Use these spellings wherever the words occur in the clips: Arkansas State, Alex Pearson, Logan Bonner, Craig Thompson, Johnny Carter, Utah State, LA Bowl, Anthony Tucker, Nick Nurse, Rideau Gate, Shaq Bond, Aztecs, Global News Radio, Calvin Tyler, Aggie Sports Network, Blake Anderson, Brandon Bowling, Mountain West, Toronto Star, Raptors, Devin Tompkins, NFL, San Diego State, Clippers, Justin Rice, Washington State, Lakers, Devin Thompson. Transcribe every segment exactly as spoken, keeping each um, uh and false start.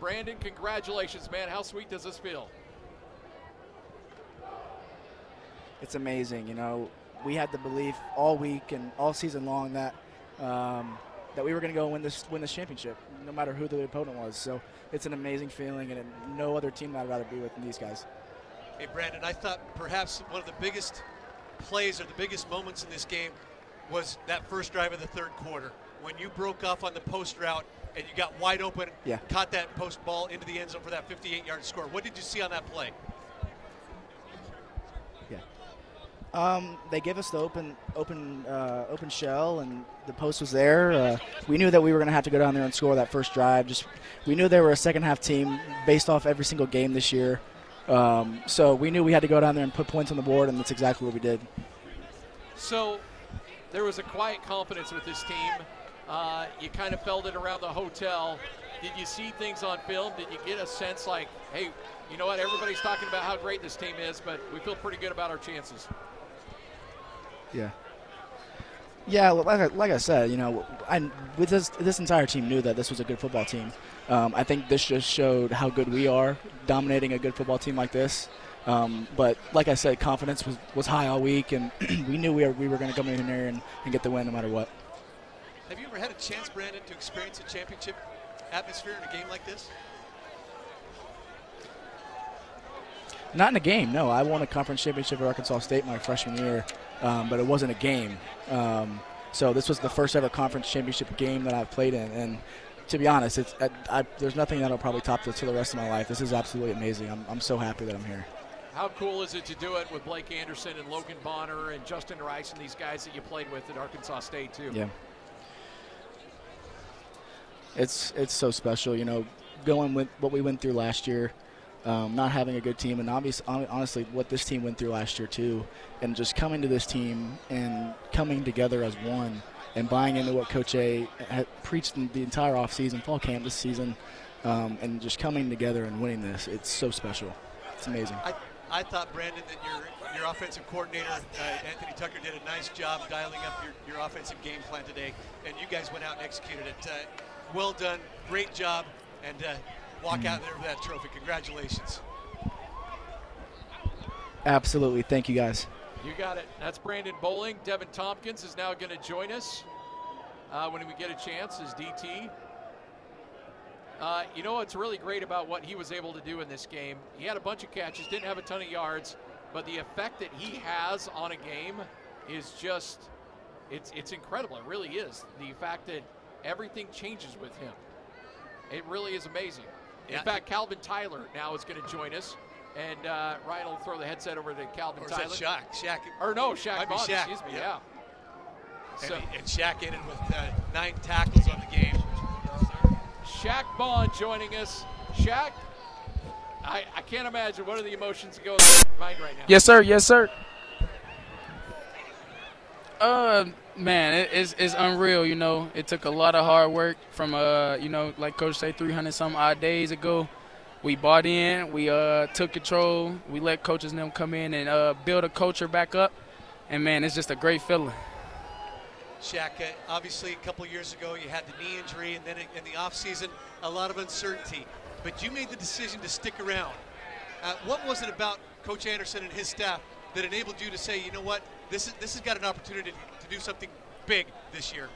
Brandon, congratulations, man. How sweet does this feel? It's amazing. You know, we had the belief all week and all season long that um, that we were going to go win this win this championship, no matter who the opponent was. So it's an amazing feeling, and no other team that I'd rather be with than these guys. Hey, Brandon, I thought perhaps one of the biggest plays or the biggest moments in this game was that first drive of the third quarter when you broke off on the post route and you got wide open, yeah. Caught that post ball into the end zone for that fifty-eight-yard score. What did you see on that play? Yeah, um, they gave us the open, open, uh, open shell, and the post was there. Uh, we knew that we were going to have to go down there and score that first drive. Just we knew they were a second-half team based off every single game this year. Um, so we knew we had to go down there and put points on the board, and that's exactly what we did. So there was a quiet confidence with this team. Uh, you kind of felt it around the hotel. Did you see things on film? Did you get a sense like, hey, you know what, everybody's talking about how great this team is, but we feel pretty good about our chances? Yeah. Yeah, like, like I said, you know, I, with this, this entire team knew that this was a good football team. Um, I think this just showed how good we are, dominating a good football team like this. Um, but like I said, confidence was, was high all week, and we knew we were, we were going to come in there and, and get the win no matter what. Have you ever had a chance, Brandon, to experience a championship atmosphere in a game like this? Not in a game, no. I won a conference championship at Arkansas State my freshman year, um, but it wasn't a game. Um, so this was the first ever conference championship game that I've played in. And to be honest, it's I, I, there's nothing that'll probably top this for the rest of my life. This is absolutely amazing. I'm, I'm so happy that I'm here. How cool is it to do it with Blake Anderson and Logan Bonner and Justin Rice and these guys that you played with at Arkansas State too? Yeah. It's it's so special, you know, going with what we went through last year, um, not having a good team, and obvious, honestly what this team went through last year too, and just coming to this team and coming together as one and buying into what Coach A had preached in the entire offseason, fall camp this season, um, and just coming together and winning this. It's so special. It's amazing. I, I thought, Brandon, that your your offensive coordinator, uh, Anthony Tucker, did a nice job dialing up your, your offensive game plan today, and you guys went out and executed it. Uh, Well done, great job, and uh, walk mm. out there with that trophy. Congratulations. Absolutely, thank you guys. You got it. That's Brandon Bowling. Devin Tompkins is now going to join us uh, when we get a chance as D T. Uh, you know what's really great about what he was able to do in this game? He had a bunch of catches, didn't have a ton of yards, but the effect that he has on a game is just, it's, it's incredible. It really is. The fact that everything changes with him. It really is amazing. In yeah. fact, Calvin Tyler now is going to join us. And uh, Ryan will throw the headset over to Calvin or Tyler. Or is that Shaq? Shaq? Or no, Shaq Bond, Shaq. excuse me, yeah. yeah. And, so, he, and Shaq ended with uh, nine tackles on the game. Shaq Bond joining us. Shaq, I, I can't imagine what are the emotions going through your mind right now. Yes, sir. Yes, sir. Um. Man, it, it's, it's unreal, you know. It took a lot of hard work from, uh, you know, like Coach said, three hundred some odd days ago. We bought in. We uh, took control. We let coaches and them come in and uh, build a culture back up. And, man, it's just a great feeling. Shaq, uh, obviously a couple years ago you had the knee injury, and then in the offseason a lot of uncertainty. But you made the decision to stick around. Uh, what was it about Coach Anderson and his staff that enabled you to say, you know what, this is, this has got an opportunity to do something big this year?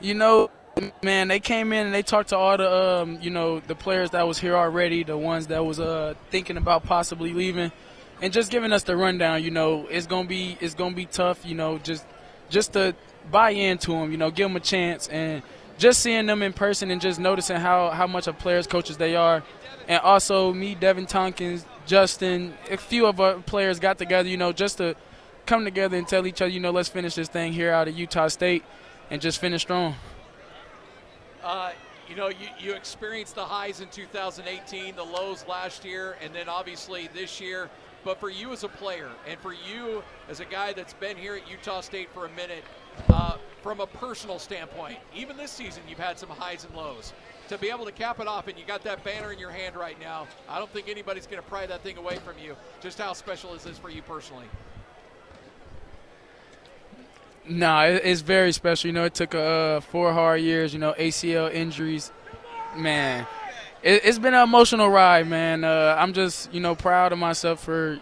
You know, man, they came in and they talked to all the, um, you know, the players that was here already, the ones that was uh, thinking about possibly leaving, and just giving us the rundown. You know, it's gonna be it's gonna be tough. You know, just just to buy into them. You know, give them a chance, and just seeing them in person and just noticing how how much of players, coaches they are. And also me, Devin Tompkins, Justin, a few of our players got together, you know, just to come together and tell each other, you know, let's finish this thing here out of Utah State and just finish strong. Uh, you know, you, you experienced the highs in two thousand eighteen, the lows last year, and then obviously this year. But for you as a player and for you as a guy that's been here at Utah State for a minute, uh, from a personal standpoint, even this season you've had some highs and lows. To be able to cap it off, and you got that banner in your hand right now, I don't think anybody's going to pry that thing away from you. Just how special is this for you personally? No, nah, it's very special. You know, it took uh, four hard years, you know, A C L injuries. Man, it, it's been an emotional ride, man. Uh, I'm just, you know, proud of myself for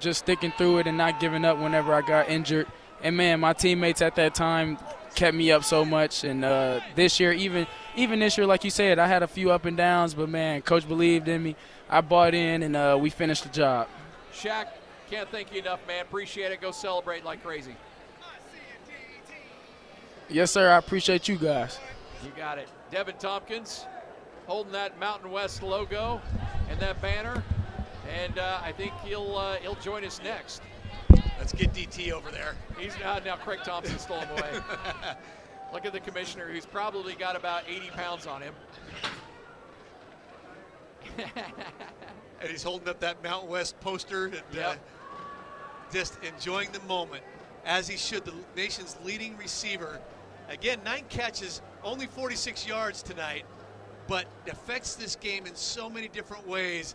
just sticking through it and not giving up whenever I got injured. And, man, my teammates at that time kept me up so much. And uh, this year, even even this year, like you said, I had a few up and downs. But, man, Coach believed in me. I bought in, and uh, we finished the job. Shaq, can't thank you enough, man. Appreciate it. Go celebrate like crazy. Yes, sir. I appreciate you guys. You got it. Devin Tompkins holding that Mountain West logo and that banner, and uh, I think he'll uh, he'll join us next. Let's get D T over there. He's uh, now Craig Thompson stole him away. Look at the commissioner, who's probably got about eighty pounds on him. And he's holding up that Mountain West poster and yep. uh, just enjoying the moment, as he should. The nation's leading receiver. Again, nine catches, only forty-six yards tonight, but affects this game in so many different ways.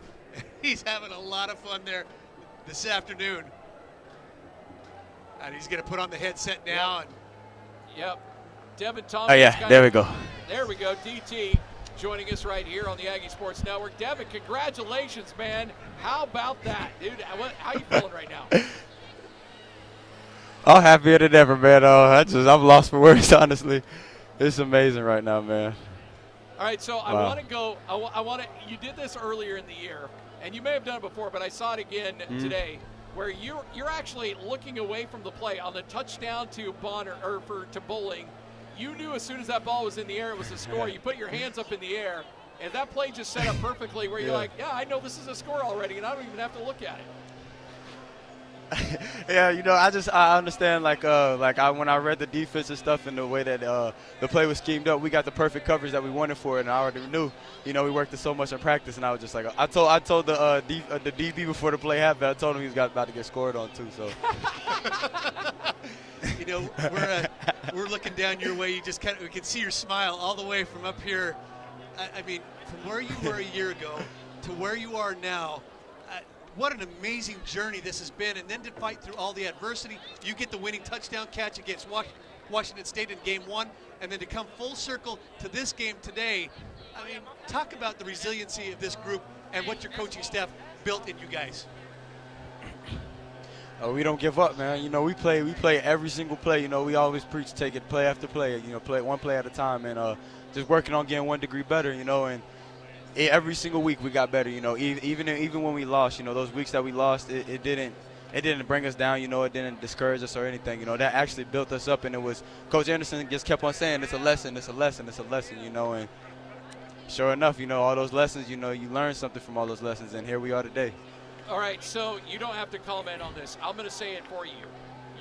He's having a lot of fun there this afternoon. And he's going to put on the headset now. Yep. And yep. Devin Thompson. Oh, yeah, there we go. There we go. D T joining us right here on the Aggie Sports Network. Devin, congratulations, man. How about that, dude? How you feeling right now? I'm happier than ever, man. Uh, I just, I'm lost for words, honestly. It's amazing right now, man. All right, so wow. I want to go. I, w- I want to. You did this earlier in the year, and you may have done it before, but I saw it again mm. today, where you you're actually looking away from the play on the touchdown to Bonner or for to Bowling. You knew as soon as that ball was in the air, it was a score. You put your hands up in the air, and that play just set up perfectly. Where you're yeah. like, yeah, I know this is a score already, and I don't even have to look at it. Yeah, you know, I just I understand like uh like I when I read the defense and stuff and the way that uh the play was schemed up, we got the perfect coverage that we wanted for it, and I already knew, you know, we worked it so much in practice, and I was just like I told I told the uh, D, uh the D B before the play happened, I told him he was about to get scored on too, so. You know, we're uh, we're looking down your way. You just kind of we can see your smile all the way from up here. I, I mean, from where you were a year ago to where you are now. What an amazing journey this has been. And then to fight through all the adversity, you get the winning touchdown catch against Washington State in game one, and then to come full circle to this game today. I mean, talk about the resiliency of this group and what your coaching staff built in you guys. Uh, we don't give up, man. You know, we play we play every single play. You know, we always preach, take it play after play, you know, play one play at a time, and uh, just working on getting one degree better, you know, and every single week we got better, you know. Even even when we lost, you know, those weeks that we lost, it, it didn't it didn't bring us down, you know. It didn't discourage us or anything, you know. That actually built us up, and it was Coach Anderson just kept on saying, "It's a lesson, it's a lesson, it's a lesson," you know. And sure enough, you know, all those lessons, you know, you learn something from all those lessons, and here we are today. All right, so you don't have to comment on this. I'm going to say it for you.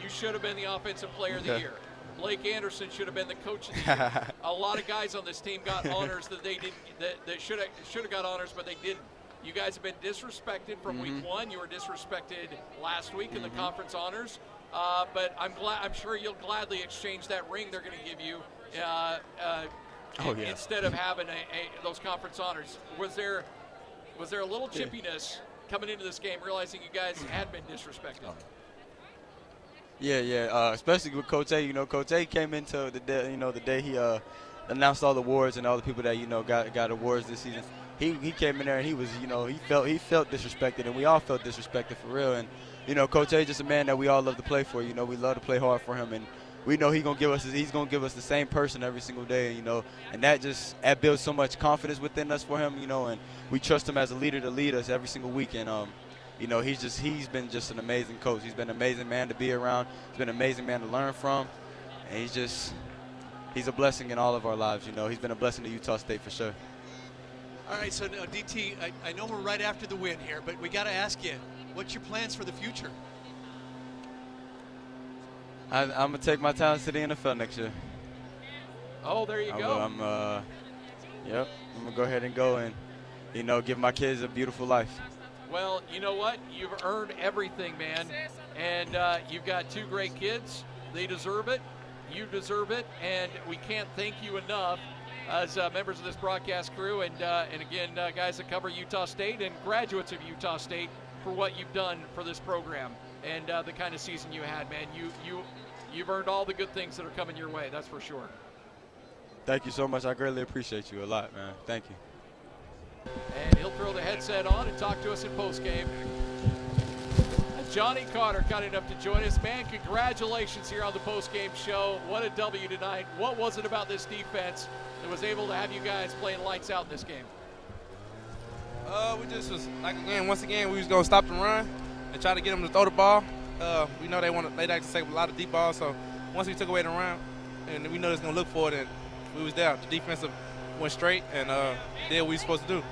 You should have been the offensive player of the okay. year. Blake Anderson should have been the coach of the year. A lot of guys on this team got honors that they didn't, that, that should have should have got honors, but they didn't. You guys have been disrespected from mm-hmm. week one. You were disrespected last week mm-hmm. in the conference honors. Uh, but I'm glad. I'm sure you'll gladly exchange that ring they're going to give you uh, uh, oh, yeah. instead of having a, a, those conference honors. Was there was there a little chippiness coming into this game, realizing you guys had been disrespected? Oh. Yeah, yeah, uh, especially with Coach A. You know, Coach A came into the day, you know, the day he uh, announced all the awards and all the people that, you know, got got awards this season. He he came in there and he was, you know, he felt he felt disrespected, and we all felt disrespected for real. And, you know, Coach A is just a man that we all love to play for. You know, we love to play hard for him, and we know he's gonna give us he's gonna give us the same person every single day. You know, and that just that builds so much confidence within us for him. You know, and we trust him as a leader to lead us every single week. And um. You know, he's just he's been just an amazing coach. He's been an amazing man to be around. He's been an amazing man to learn from. And he's just he's a blessing in all of our lives. You know, he's been a blessing to Utah State for sure. All right, so now, D T, I, I know we're right after the win here, but we got to ask you, what's your plans for the future? I, I'm gonna take my talents to the N F L next year. Oh, there you I, go. I'm uh, yep. I'm gonna go ahead and go and, you know, give my kids a beautiful life. Well, you know what? You've earned everything, man. And uh, you've got two great kids. They deserve it. You deserve it. And we can't thank you enough as uh, members of this broadcast crew. And, uh, and again, uh, guys that cover Utah State and graduates of Utah State for what you've done for this program and uh, the kind of season you had, man. You you you've earned all the good things that are coming your way, that's for sure. Thank you so much. I greatly appreciate you a lot, man. Thank you. And he'll throw the headset on and talk to us in postgame. Johnny Carter kind enough to join us. Man, congratulations here on the postgame show. What a W tonight. What was it about this defense that was able to have you guys playing lights out in this game? Uh, we just was, like again, once again, we was going to stop the run and try to get them to throw the ball. Uh, we know they want to, they like to take a lot of deep balls, so once we took away the run, and we know it's going to look for it, and we was down. The defensive went straight and uh, did what we were supposed to do.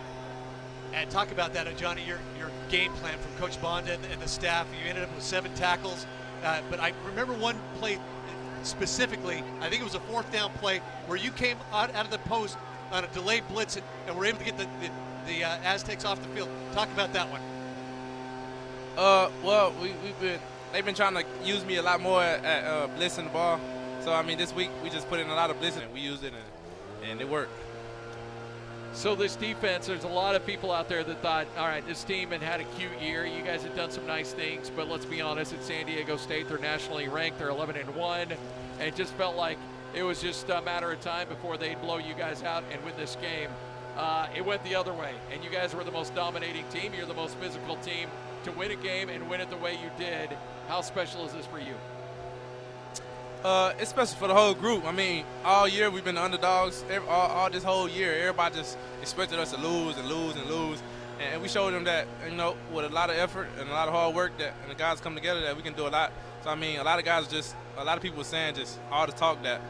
And talk about that, Johnny, your, your game plan from Coach Bond and, and the staff. You ended up with seven tackles, uh, but I remember one play specifically, I think it was a fourth down play, where you came out, out of the post on a delayed blitz and, and were able to get the, the, the uh, Aztecs off the field. Talk about that one. Uh, well, we, we've been, they've been trying to use me a lot more at, at uh, blitzing the ball. So, I mean, this week we just put in a lot of blitzing. We used it, and, and it worked. So this defense, there's a lot of people out there that thought, all right, this team had had a cute year. You guys have done some nice things, but let's be honest, at San Diego State, they're nationally ranked. They're eleven and one, and it just felt like it was just a matter of time before they'd blow you guys out and win this game. Uh, it went the other way, and you guys were the most dominating team. You're the most physical team. To win a game and win it the way you did, how special is this for you? Uh, it's special for the whole group. I mean, all year we've been the underdogs. Every, all, all this whole year, everybody just expected us to lose and lose and lose, and we showed them that, you know, with a lot of effort and a lot of hard work, that and the guys come together, that we can do a lot. So I mean, a lot of guys just, a lot of people were saying just all the talk that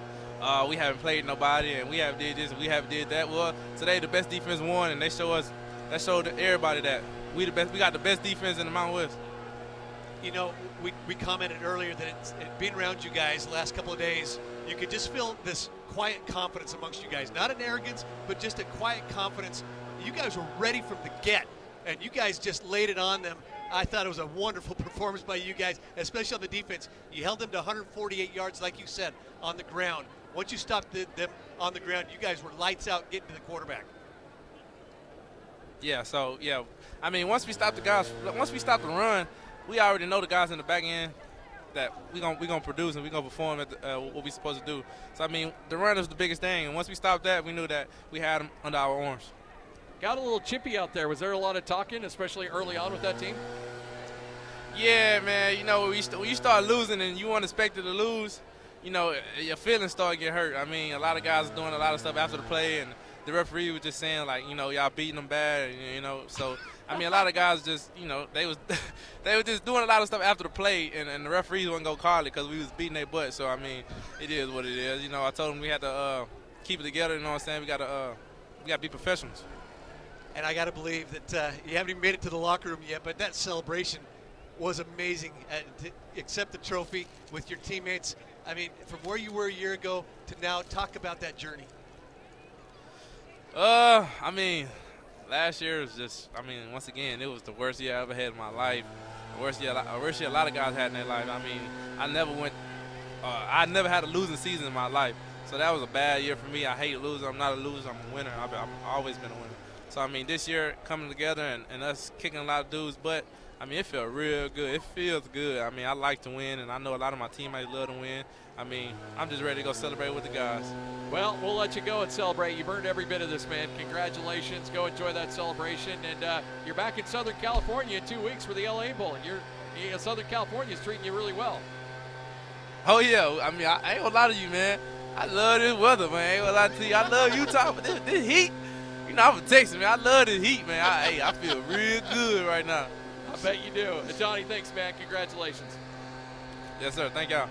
uh, we haven't played nobody and we haven't did this and we haven't did that. Well, today the best defense won, and they show us, that showed everybody that we the best. We got the best defense in the Mountain West. You know, we, we commented earlier that it's, it, being around you guys the last couple of days, you could just feel this quiet confidence amongst you guys. Not an arrogance, but just a quiet confidence. You guys were ready from the get, and you guys just laid it on them. I thought it was a wonderful performance by you guys, especially on the defense. You held them to one hundred forty-eight yards, like you said, on the ground. Once you stopped the, them on the ground, you guys were lights out getting to the quarterback. Yeah, so, yeah, I mean, once we stopped the guys, once we stopped the run, we already know the guys in the back end that we're going we gonna to produce and we're going to perform at the, uh, what we're supposed to do. So, I mean, the run is the biggest thing, and once we stopped that, we knew that we had them under our arms. Got a little chippy out there. Was there a lot of talking, especially early on with that team? Yeah, man, you know, when you, st- when you start losing and you unexpected to lose, you know, your feelings start getting hurt. I mean, a lot of guys are doing a lot of stuff after the play, and the referee was just saying, like, you know, y'all beating them bad, and, you know, so – I mean, a lot of guys just, you know, they was they were just doing a lot of stuff after the play, and, and the referees wouldn't go call it because we was beating their butt. So, I mean, it is what it is. You know, I told them we had to uh, keep it together, you know what I'm saying? We got to uh, we got to be professionals. And I got to believe that uh, you haven't even made it to the locker room yet, but that celebration was amazing, uh, to accept the trophy with your teammates. I mean, from where you were a year ago to now, talk about that journey. Uh, I mean... Last year was just, I mean, once again, it was the worst year I ever had in my life. The worst year, the worst year a lot of guys had in their life. I mean, I never went, uh, I never had a losing season in my life. So that was a bad year for me. I hate losing. I'm not a loser. I'm a winner. I've, I've always been a winner. So, I mean, this year coming together and, and us kicking a lot of dudes' butt, I mean, it felt real good. It feels good. I mean, I like to win, and I know a lot of my teammates love to win. I mean, I'm just ready to go celebrate with the guys. Well, we'll let you go and celebrate. You've earned every bit of this, man. Congratulations. Go enjoy that celebration. And uh, you're back in Southern California in two weeks for the L A Bowl. And you're, you know, Southern California's treating you really well. Oh, yeah. I mean, I, I ain't gonna lie to you, man. I love this weather, man. I ain't gonna lie to you. I love Utah, but this, this heat, you know, I'm from Texas, man. I love this heat, man. I, hey, I feel real good right now. I bet you do. Johnny, thanks, man. Congratulations. Yes, sir. Thank y'all.